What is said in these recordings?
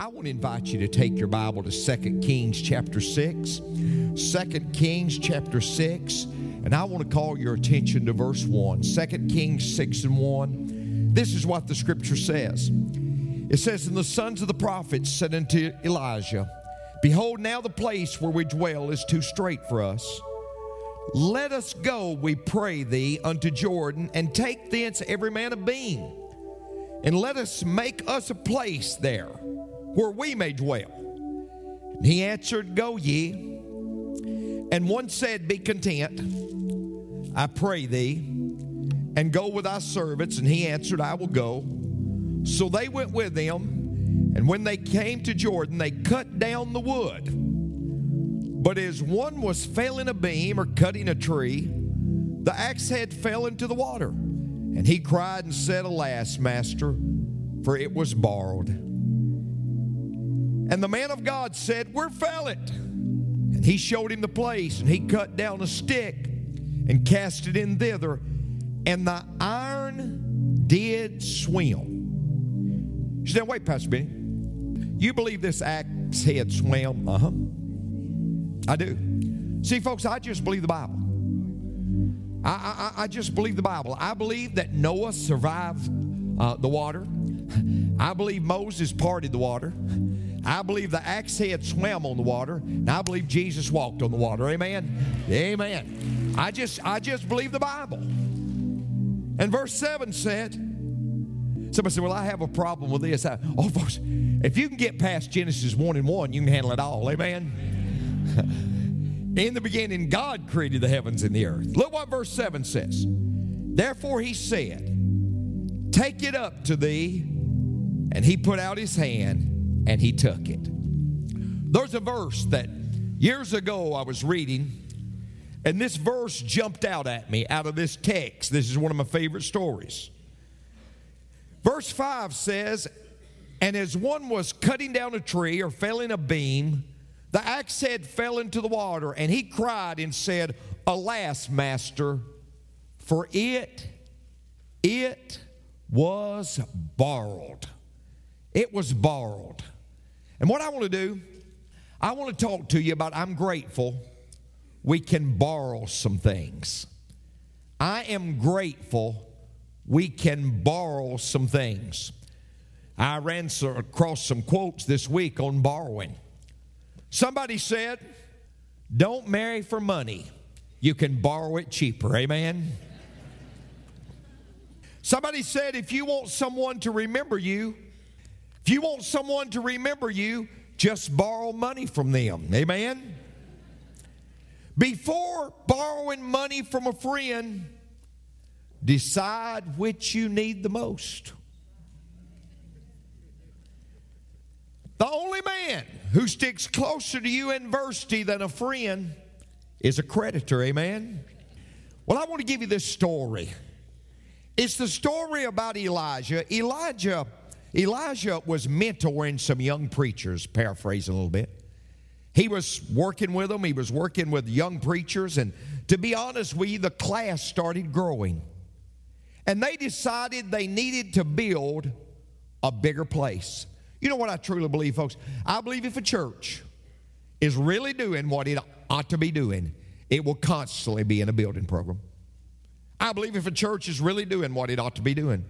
I want to invite you to take your Bible to 2 Kings chapter 6. 2 Kings chapter 6. And I want to call your attention to verse 1. 2 Kings 6 and 1. This is what the scripture says. It says, "And the sons of the prophets said unto Elijah, Behold, now the place where we dwell is too strait for us. Let us go, we pray thee, unto Jordan, and take thence every man a beam. And let us make us a place there, where we may dwell. And he answered, Go ye. And one said, Be content, I pray thee, and go with thy servants. And he answered, I will go. So they went with them. And when they came to Jordan, they cut down the wood. But as one was felling a beam or cutting a tree, the axe head fell into the water. And he cried and said, Alas, master, for it was borrowed. And the man of God said, Where fell it? And he showed him the place, and he cut down a stick and cast it in thither. And the iron did swim. She said, Wait, Pastor Benny. You believe this axe head swam? Uh-huh. I do. See, folks, I just believe the Bible. I just believe the Bible. I believe that Noah survived the water. I believe Moses parted the water. I believe the axe head swam on the water. And I believe Jesus walked on the water. Amen? Amen. I just believe the Bible. And verse 7 said... Somebody said, well, I have a problem with this. Folks, if you can get past Genesis 1 and 1, you can handle it all. Amen? In the beginning, God created the heavens and the earth. Look what verse 7 says. Therefore he said, Take it up to thee. And he put out his hand, and he took it. There's a verse that years ago I was reading, and this verse jumped out at me out of this text. This is one of my favorite stories. Verse 5 says, And as one was cutting down a tree or felling a beam, the axe head fell into the water, and he cried and said, Alas, master, for it was borrowed. It was borrowed. And what I want to do, I want to talk to you about I'm grateful we can borrow some things. I am grateful we can borrow some things. I ran across some quotes this week on borrowing. Somebody said, Don't marry for money. You can borrow it cheaper. Amen? Somebody said, If you want someone to remember you, just borrow money from them. Amen? Before borrowing money from a friend, decide which you need the most. The only man who sticks closer to you in adversity than a friend is a creditor, amen? Well, I want to give you this story. It's the story about Elijah. Elijah was mentoring some young preachers, paraphrasing a little bit. He was working with them. He was working with young preachers. And to be honest with you, the class started growing. And they decided they needed to build a bigger place. You know what I truly believe, folks? I believe if a church is really doing what it ought to be doing, it will constantly be in a building program. I believe if a church is really doing what it ought to be doing,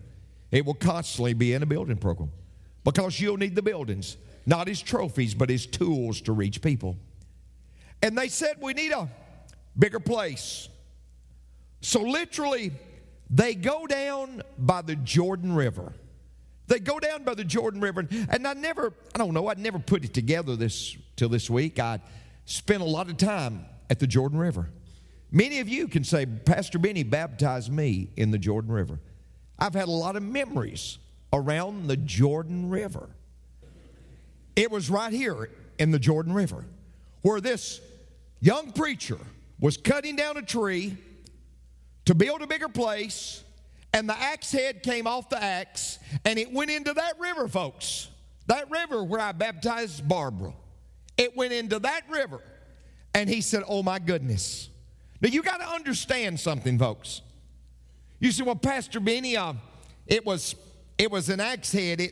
it will constantly be in a building program. Because you'll need the buildings, not as trophies, but as tools to reach people. And they said, we need a bigger place. So literally, they go down by the Jordan River. And I'd never put it together till this week. I spent a lot of time at the Jordan River. Many of you can say, Pastor Benny baptized me in the Jordan River. I've had a lot of memories around the Jordan River. It was right here in the Jordan River where this young preacher was cutting down a tree to build a bigger place, and the axe head came off the axe, and it went into that river, folks. That river where I baptized Barbara. It went into that river. And he said, oh, my goodness. Now, you got to understand something, folks. You say, well, Pastor Benny, it was an axe head.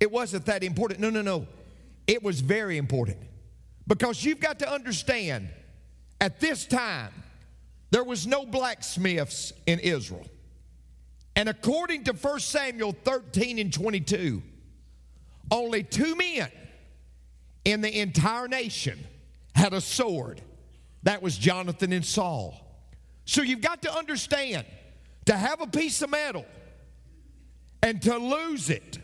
It wasn't that important. No. It was very important, because you've got to understand, at this time, there was no blacksmiths in Israel. And according to 1 Samuel 13 and 22, only two men in the entire nation had a sword. That was Jonathan and Saul. So you've got to understand, to have a piece of metal and to lose it,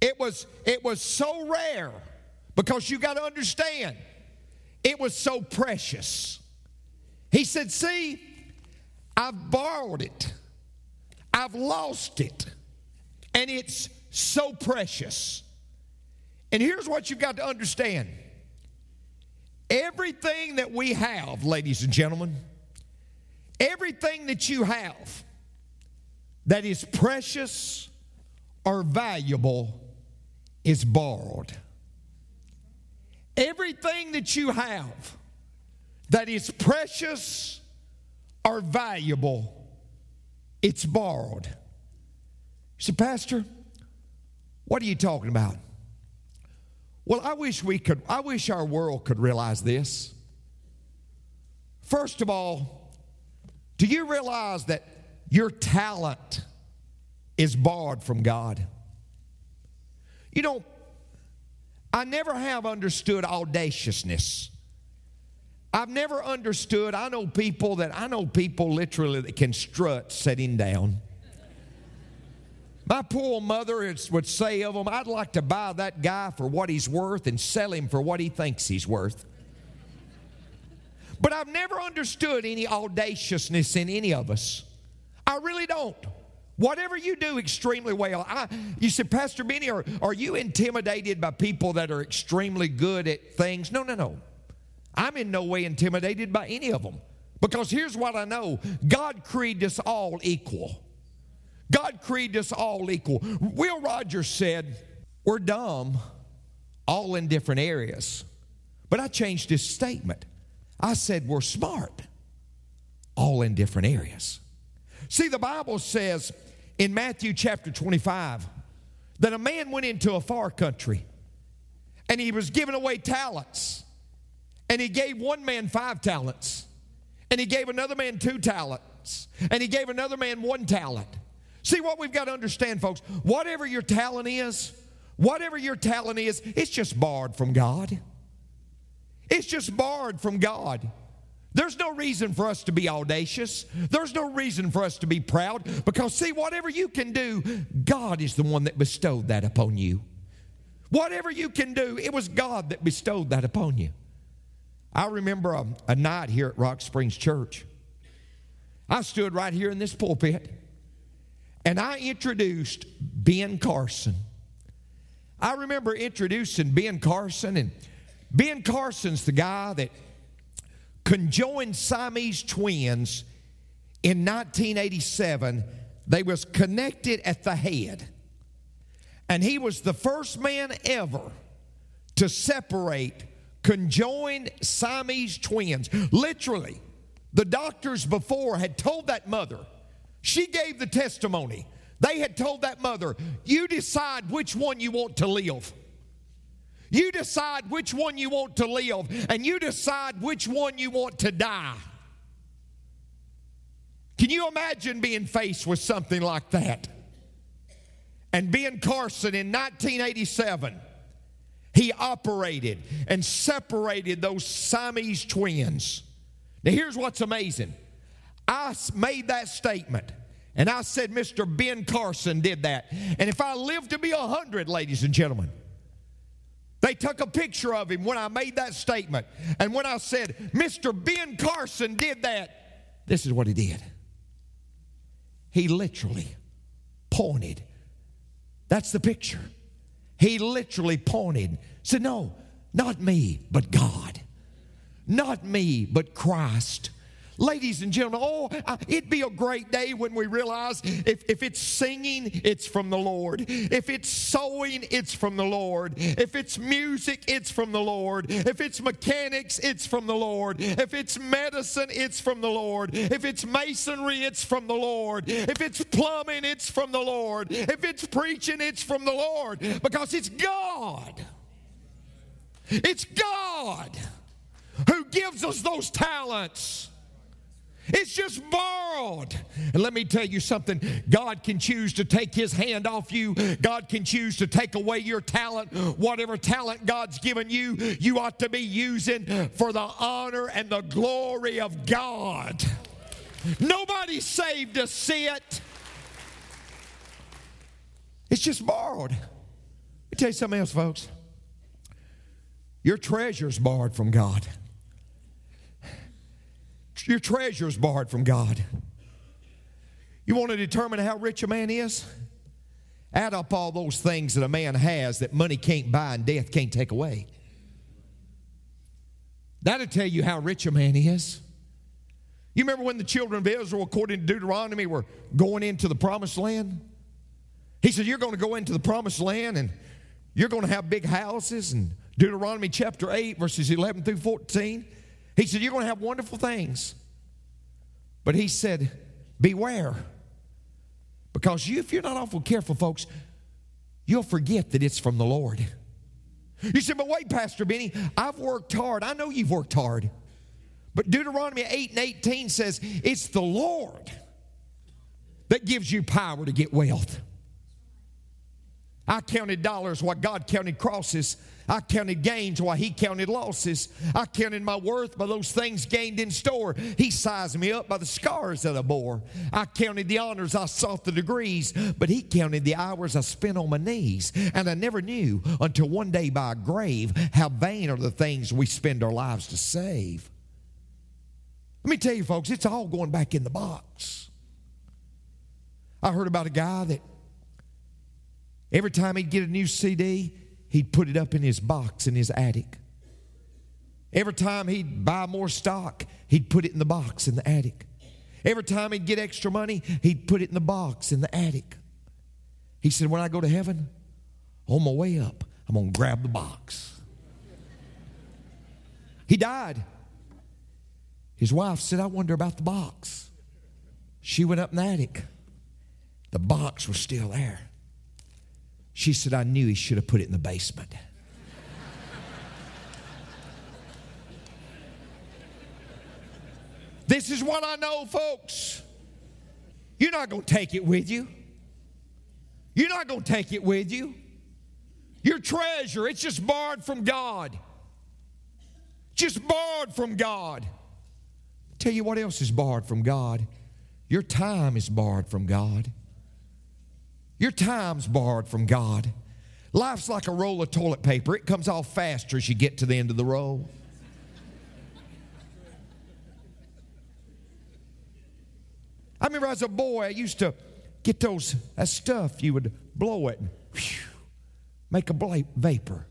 it was so rare, because you got to understand, it was so precious. He said, see, I've borrowed it. I've lost it. And it's so precious. And here's what you've got to understand. Everything that we have, ladies and gentlemen, everything that you have that is precious or valuable is borrowed. Everything that you have that is precious or valuable, it's borrowed. You say, Pastor, what are you talking about? Well, I wish our world could realize this. First of all, do you realize that your talent is borrowed from God? You know, I never have understood audaciousness. I've never understood. I know people literally that can strut sitting down. My poor mother would say of them, I'd like to buy that guy for what he's worth and sell him for what he thinks he's worth. But I've never understood any audaciousness in any of us. I really don't. Whatever you do extremely well. You said, Pastor Benny, are you intimidated by people that are extremely good at things? No. I'm in no way intimidated by any of them. Because here's what I know. God created us all equal. God created us all equal. Will Rogers said, we're dumb, all in different areas. But I changed his statement. I said, we're smart, all in different areas. See, the Bible says in Matthew chapter 25 that a man went into a far country and he was giving away talents. And he gave one man 5 talents. And he gave another man 2 talents. And he gave another man 1 talent. See, what we've got to understand, folks, whatever your talent is, it's just borrowed from God. It's just borrowed from God. There's no reason for us to be audacious. There's no reason for us to be proud. Because, see, whatever you can do, God is the one that bestowed that upon you. Whatever you can do, it was God that bestowed that upon you. I remember a night here at Rock Springs Church. I stood right here in this pulpit, and I introduced Ben Carson. I remember introducing Ben Carson, and Ben Carson's the guy that conjoined Siamese twins in 1987. They was connected at the head. And he was the first man ever to separate conjoined Siamese twins. Literally, the doctors before had told that mother. She gave the testimony. They had told that mother, you decide which one you want to live. You decide which one you want to live, and you decide which one you want to die. Can you imagine being faced with something like that? And Ben Carson in 1987, he operated and separated those Siamese twins. Now, here's what's amazing. I made that statement, and I said Mr. Ben Carson did that. And if I live to be 100, ladies and gentlemen, they took a picture of him when I made that statement. And when I said, Mr. Ben Carson did that, this is what he did. He literally pointed. That's the picture. He literally pointed. Said, no, not me, but God. Not me, but Christ. Ladies and gentlemen, it'd be a great day when we realize if it's singing, it's from the Lord. If it's sewing, it's from the Lord. If it's music, it's from the Lord. If it's mechanics, it's from the Lord. If it's medicine, it's from the Lord. If it's masonry, it's from the Lord. If it's plumbing, it's from the Lord. If it's preaching, it's from the Lord. Because it's God. It's God who gives us those talents. It's just borrowed. And let me tell you something. God can choose to take his hand off you. God can choose to take away your talent. Whatever talent God's given you, you ought to be using for the honor and the glory of God. Nobody's saved to see it. It's just borrowed. Let me tell you something else, folks. Your treasure's borrowed from God. Your treasure is borrowed from God. You want to determine how rich a man is? Add up all those things that a man has that money can't buy and death can't take away. That'll tell you how rich a man is. You remember when the children of Israel, according to Deuteronomy, were going into the promised land? He said, you're going to go into the promised land and you're going to have big houses. And Deuteronomy chapter 8, verses 11 through 14, he said, you're going to have wonderful things. But he said, beware. Because if you're not awful careful, folks, you'll forget that it's from the Lord. You said, but wait, Pastor Benny, I've worked hard. I know you've worked hard. But Deuteronomy 8 and 18 says, it's the Lord that gives you power to get wealth. I counted dollars while God counted crosses. I counted gains while he counted losses. I counted my worth by those things gained in store. He sized me up by the scars that I bore. I counted the honors, I sought the degrees, but he counted the hours I spent on my knees. And I never knew until one day by a grave how vain are the things we spend our lives to save. Let me tell you, folks, it's all going back in the box. I heard about a guy that every time he'd get a new CD, he'd put it up in his box in his attic. Every time he'd buy more stock, he'd put it in the box in the attic. Every time he'd get extra money, he'd put it in the box in the attic. He said, when I go to heaven, on my way up, I'm going to grab the box. He died. His wife said, I wonder about the box. She went up in the attic. The box was still there. She said, I knew he should have put it in the basement. This is what I know, folks. You're not going to take it with you. You're not going to take it with you. Your treasure, it's just borrowed from God. Just borrowed from God. I'll tell you what else is borrowed from God. Your time is borrowed from God. Your time's borrowed from God. Life's like a roll of toilet paper. It comes off faster as you get to the end of the roll. I remember as a boy, I used to get that stuff. You would blow it and whew, make a vapor.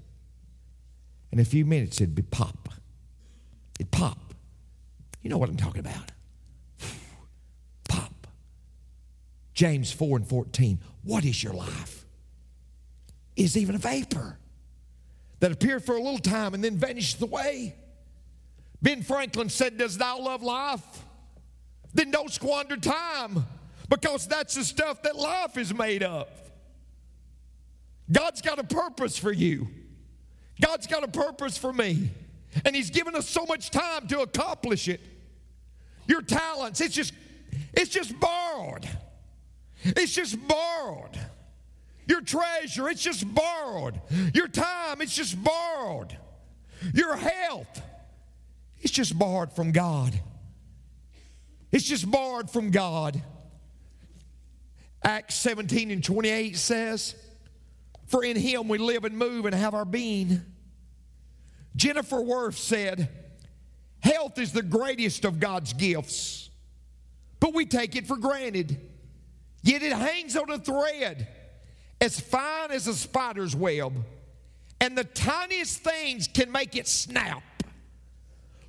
In a few minutes, it'd be pop. It'd pop. You know what I'm talking about. James 4 and 14, what is your life? It is even a vapor that appeared for a little time and then vanished away. Ben Franklin said, does thou love life? Then don't squander time, because that's the stuff that life is made of. God's got a purpose for you. God's got a purpose for me. And he's given us so much time to accomplish it. Your talents, it's just borrowed. It's just borrowed. Your treasure, it's just borrowed. Your time, it's just borrowed. Your health, it's just borrowed from God. It's just borrowed from God. Acts 17 and 28 says, for in him we live and move and have our being. Jennifer Worth said, health is the greatest of God's gifts, but we take it for granted. Yet it hangs on a thread as fine as a spider's web, and the tiniest things can make it snap,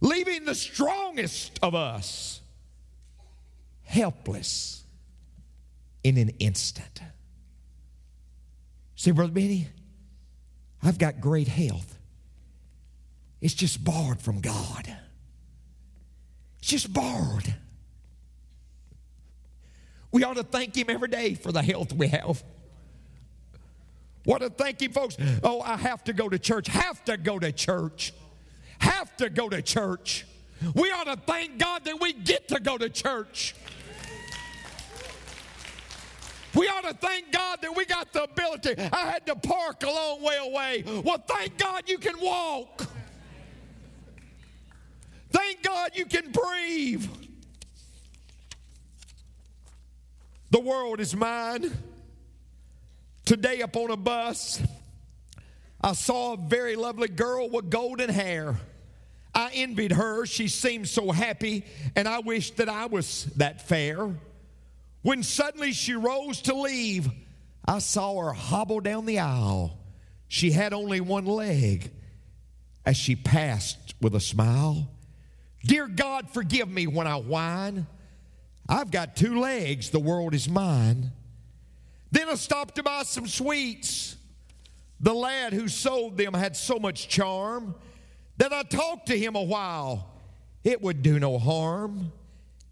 leaving the strongest of us helpless in an instant. See, Brother Benny, I've got great health. It's just borrowed from God. It's just borrowed. We ought to thank him every day for the health we have. What a thanking, folks. Oh, I have to go to church. Have to go to church. Have to go to church. We ought to thank God that we get to go to church. We ought to thank God that we got the ability. I had to park a long way away. Well, thank God you can walk. Thank God you can breathe. The world is mine. Today up on a bus, I saw a very lovely girl with golden hair. I envied her. She seemed so happy, and I wished that I was that fair. When suddenly she rose to leave, I saw her hobble down the aisle. She had only one leg. As she passed with a smile, "Dear God, forgive me when I whine. I've got two legs, the world is mine." Then I stopped to buy some sweets. The lad who sold them had so much charm that I talked to him a while. It would do no harm.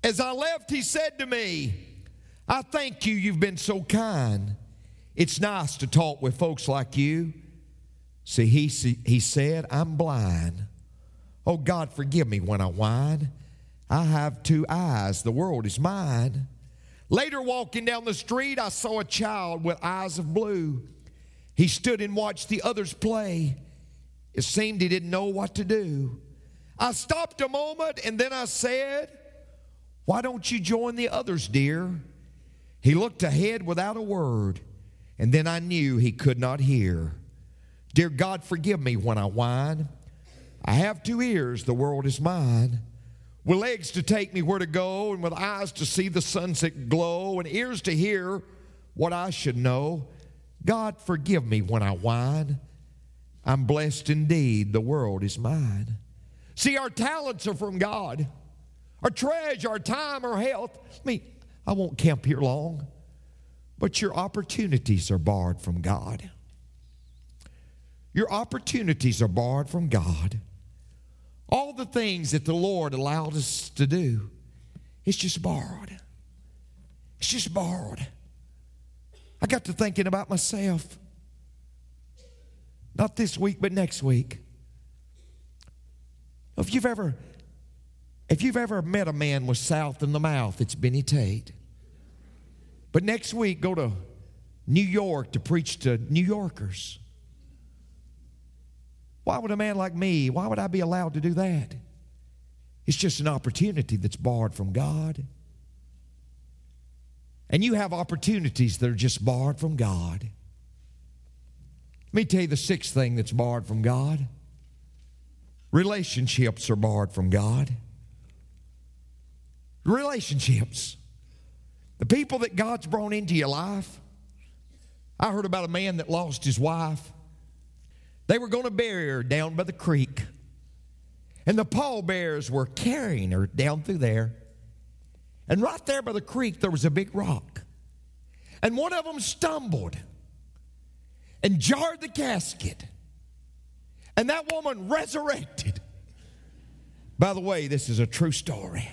As I left, he said to me, "I thank you, you've been so kind. It's nice to talk with folks like you." See, he said, "I'm blind. Oh, God, forgive me when I whine. I have two eyes. The world is mine." Later, walking down the street, I saw a child with eyes of blue. He stood and watched the others play. It seemed he didn't know what to do. I stopped a moment, and then I said, "Why don't you join the others, dear?" He looked ahead without a word, and then I knew he could not hear. "Dear God, forgive me when I whine. I have two ears, the world is mine. With legs to take me where to go, and with eyes to see the sunset glow, and ears to hear what I should know. God, forgive me when I whine. I'm blessed indeed, the world is mine." See, our talents are from God. Our treasure, our time, our health. I won't camp here long, but your opportunities are barred from God. Your opportunities are barred from God. All the things that the Lord allowed us to do, it's just borrowed. It's just borrowed. I got to thinking about myself. Not this week, but next week. If you've ever met a man with south in the mouth, it's Benny Tate. But next week, go to New York to preach to New Yorkers. Why would a man like me, why would I be allowed to do that? It's just an opportunity that's barred from God. And you have opportunities that are just barred from God. Let me tell you the sixth thing that's barred from God. Relationships are barred from God. Relationships. The people that God's brought into your life. I heard about a man that lost his wife. They were going to bury her down by the creek. And the pallbearers were carrying her down through there. And right there by the creek, there was a big rock. And one of them stumbled and jarred the casket. And that woman resurrected. By the way, this is a true story.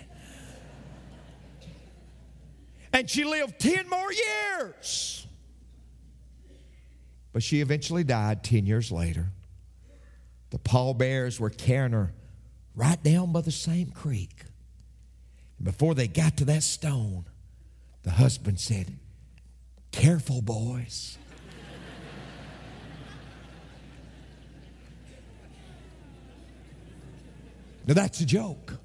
And she lived 10 more years. But she eventually died 10 years later. The pallbearers were carrying her right down by the same creek. And before they got to that stone, the husband said, "Careful, boys." Now that's a joke.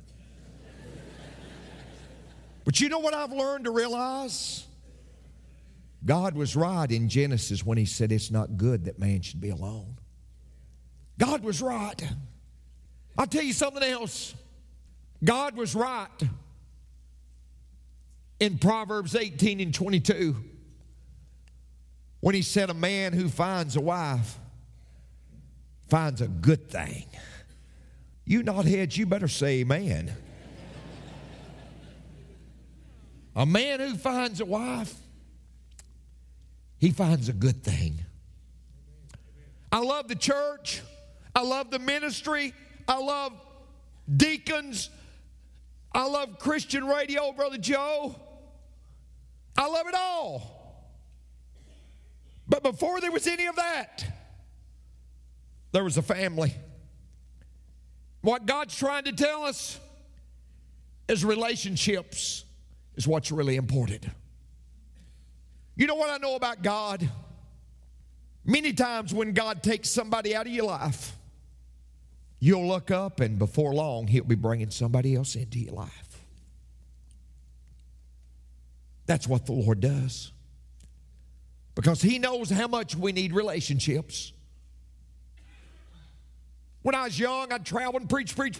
But you know what I've learned to realize? God was right in Genesis when he said it's not good that man should be alone. God was right. I'll tell you something else. God was right in Proverbs 18 and 22 when he said a man who finds a wife finds a good thing. You knotheads, you better say amen. A man who finds a wife, he finds a good thing. I love the church. I love the ministry. I love deacons. I love Christian radio, Brother Joe. I love it all. But before there was any of that, there was a family. What God's trying to tell us is relationships is what's really important. You know what I know about God? Many times when God takes somebody out of your life, you'll look up and before long, he'll be bringing somebody else into your life. That's what the Lord does. Because he knows how much we need relationships. When I was young, I'd travel and preach. Gone.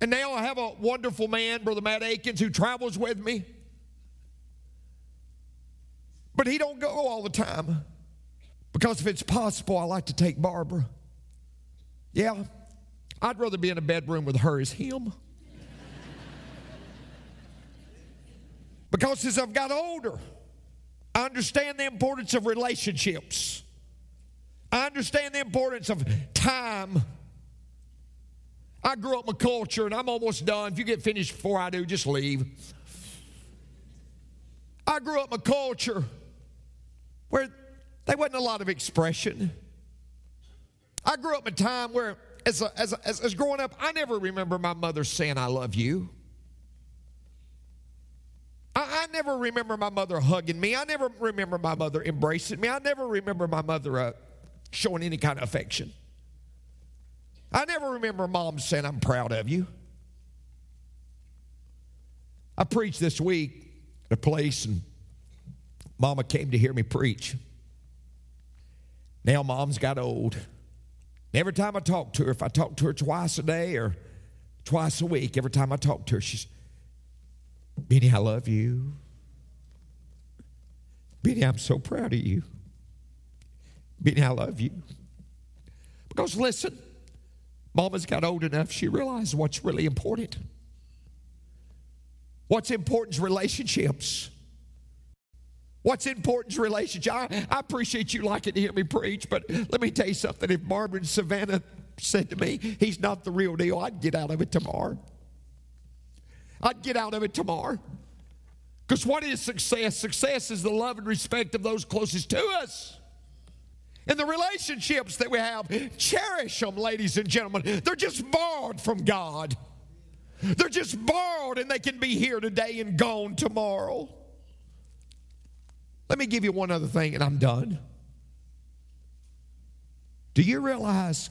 And now I have a wonderful man, Brother Matt Aikens, who travels with me. But he don't go all the time. Because if it's possible, I like to take Barbara. Yeah, I'd rather be in a bedroom with her as him. Because as I've got older, I understand the importance of relationships. I understand the importance of time. I grew up in a culture, and I'm almost done. If you get finished before I do, just leave. I grew up in a culture where there wasn't a lot of expression. I grew up in a time where, as growing up, I never remember my mother saying, I love you. I never remember my mother hugging me. I never remember my mother embracing me. I never remember my mother showing any kind of affection. I never remember mom saying, I'm proud of you. I preached this week at a place, and mama came to hear me preach. Now mom's got old. Every time I talk to her, if I talk to her twice a day or twice a week, every time I talk to her, she's, Benny, I love you. Benny, I'm so proud of you. Benny, I love you. Because listen, mama's got old enough, she realized what's really important. What's important is relationships. What's important is relationship. I appreciate you liking to hear me preach, but let me tell you something. If Barbara and Savannah said to me, he's not the real deal, I'd get out of it tomorrow. Because what is success? Success is the love and respect of those closest to us. And the relationships that we have, cherish them, ladies and gentlemen. They're just borrowed from God. They're just borrowed, and they can be here today and gone tomorrow. Let me give you one other thing, and I'm done. Do you realize,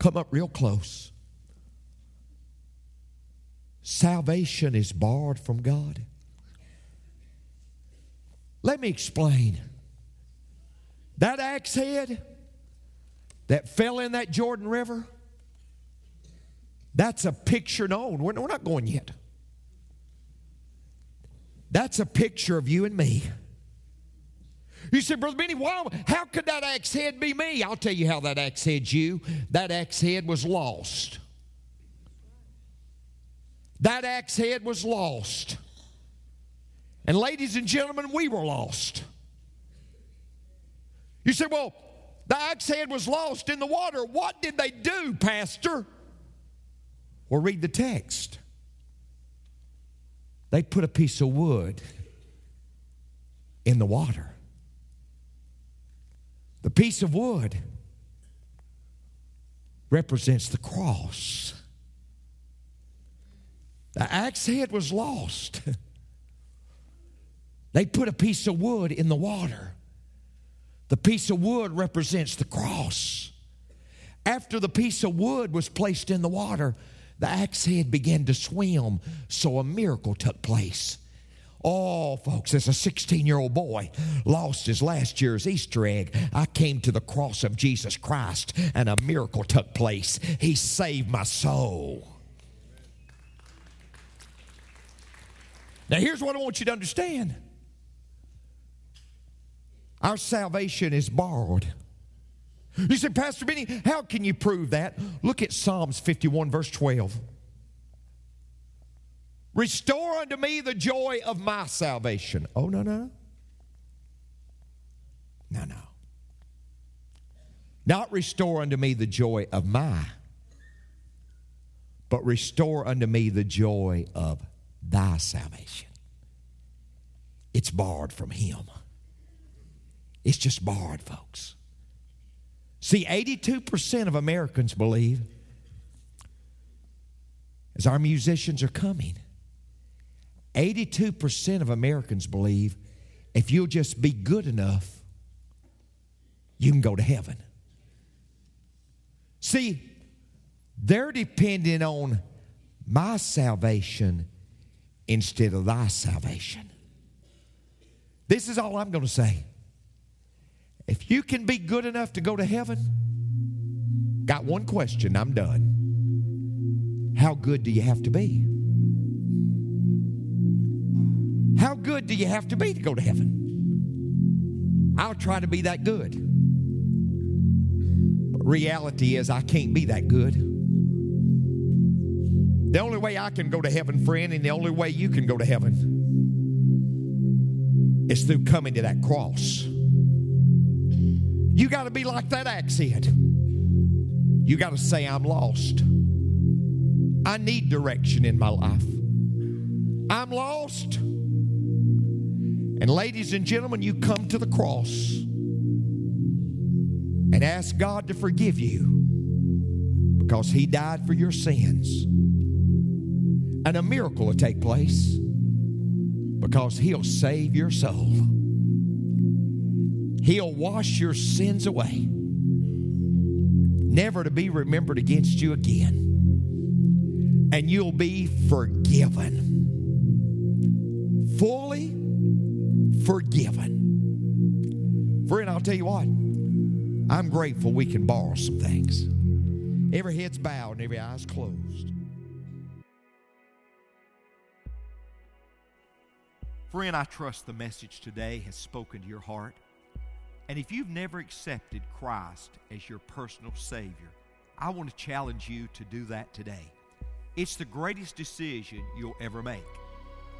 come up real close, salvation is borrowed from God? Let me explain. That axe head that fell in that Jordan River, that's a picture known. We're not going yet. That's a picture of you and me. You said, Brother Benny, how could that axe head be me? I'll tell you how that axe head's you. That axe head was lost. And ladies and gentlemen, we were lost. You said, well, the axe head was lost in the water. What did they do, Pastor? Well, read the text. They put a piece of wood in the water. The piece of wood represents the cross. The axe head was lost. They put a piece of wood in the water. The piece of wood represents the cross. After the piece of wood was placed in the water, the axe head began to swim, so a miracle took place. Oh, folks, as a 16-year-old boy lost his last year's Easter egg, I came to the cross of Jesus Christ, and a miracle took place. He saved my soul. Now, here's what I want you to understand. Our salvation is borrowed. You said, Pastor Benny, how can you prove that? Look at Psalms 51, verse 12. Restore unto me the joy of my salvation. Oh, no. Not restore unto me the joy of my, but restore unto me the joy of thy salvation. It's borrowed from him. It's just borrowed, folks. See, 82% of Americans believe, as our musicians are coming, 82% of Americans believe if you'll just be good enough, you can go to heaven. See, they're depending on my salvation instead of thy salvation. This is all I'm going to say. If you can be good enough to go to heaven, got one question, I'm done. How good do you have to be? How good do you have to be to go to heaven? I'll try to be that good. But reality is I can't be that good. The only way I can go to heaven, friend, and the only way you can go to heaven is through coming to that cross. You got to be like that axe head. You got to say, I'm lost. I need direction in my life. I'm lost. And ladies and gentlemen, you come to the cross and ask God to forgive you because he died for your sins. And a miracle will take place because he'll save your soul. He'll wash your sins away, never to be remembered against you again. And you'll be forgiven. Fully forgiven. Friend, I'll tell you what, I'm grateful we can borrow some things. Every head's bowed and every eye's closed. Friend, I trust the message today has spoken to your heart. And if you've never accepted Christ as your personal Savior, I want to challenge you to do that today. It's the greatest decision you'll ever make.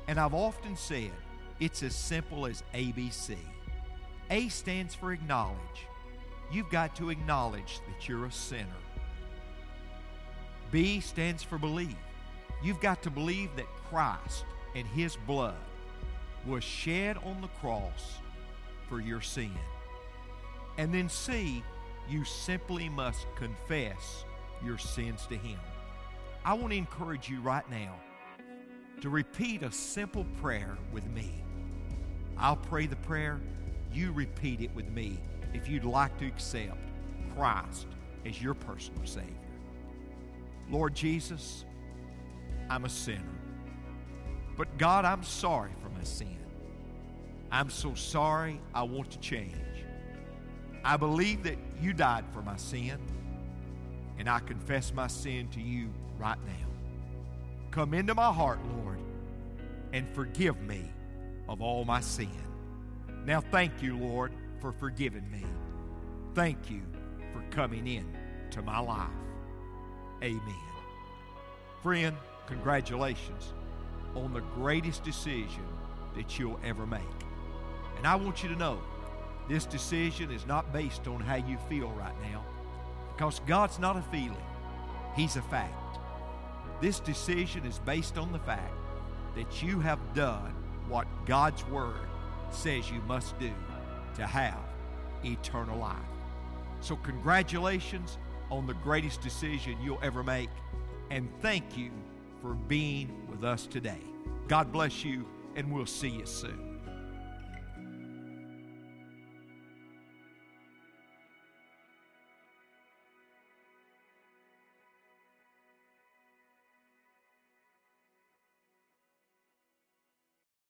And I've often said it's as simple as ABC. A stands for acknowledge. You've got to acknowledge that you're a sinner. B stands for believe. You've got to believe that Christ and his blood was shed on the cross for your sin. And then C, you simply must confess your sins to him. I want to encourage you right now to repeat a simple prayer with me. I'll pray the prayer. You repeat it with me if you'd like to accept Christ as your personal Savior. Lord Jesus, I'm a sinner. But God, I'm sorry for my sin. I'm so sorry, I want to change. I believe that you died for my sin, and I confess my sin to you right now. Come into my heart, Lord, and forgive me of all my sin. Now thank you, Lord, for forgiving me. Thank you for coming in to my life. Amen. Friend, congratulations on the greatest decision that you'll ever make. And I want you to know, this decision is not based on how you feel right now, because God's not a feeling. He's a fact. This decision is based on the fact that you have done what God's Word says you must do to have eternal life. So congratulations on the greatest decision you'll ever make, and thank you for being with us today. God bless you, and we'll see you soon.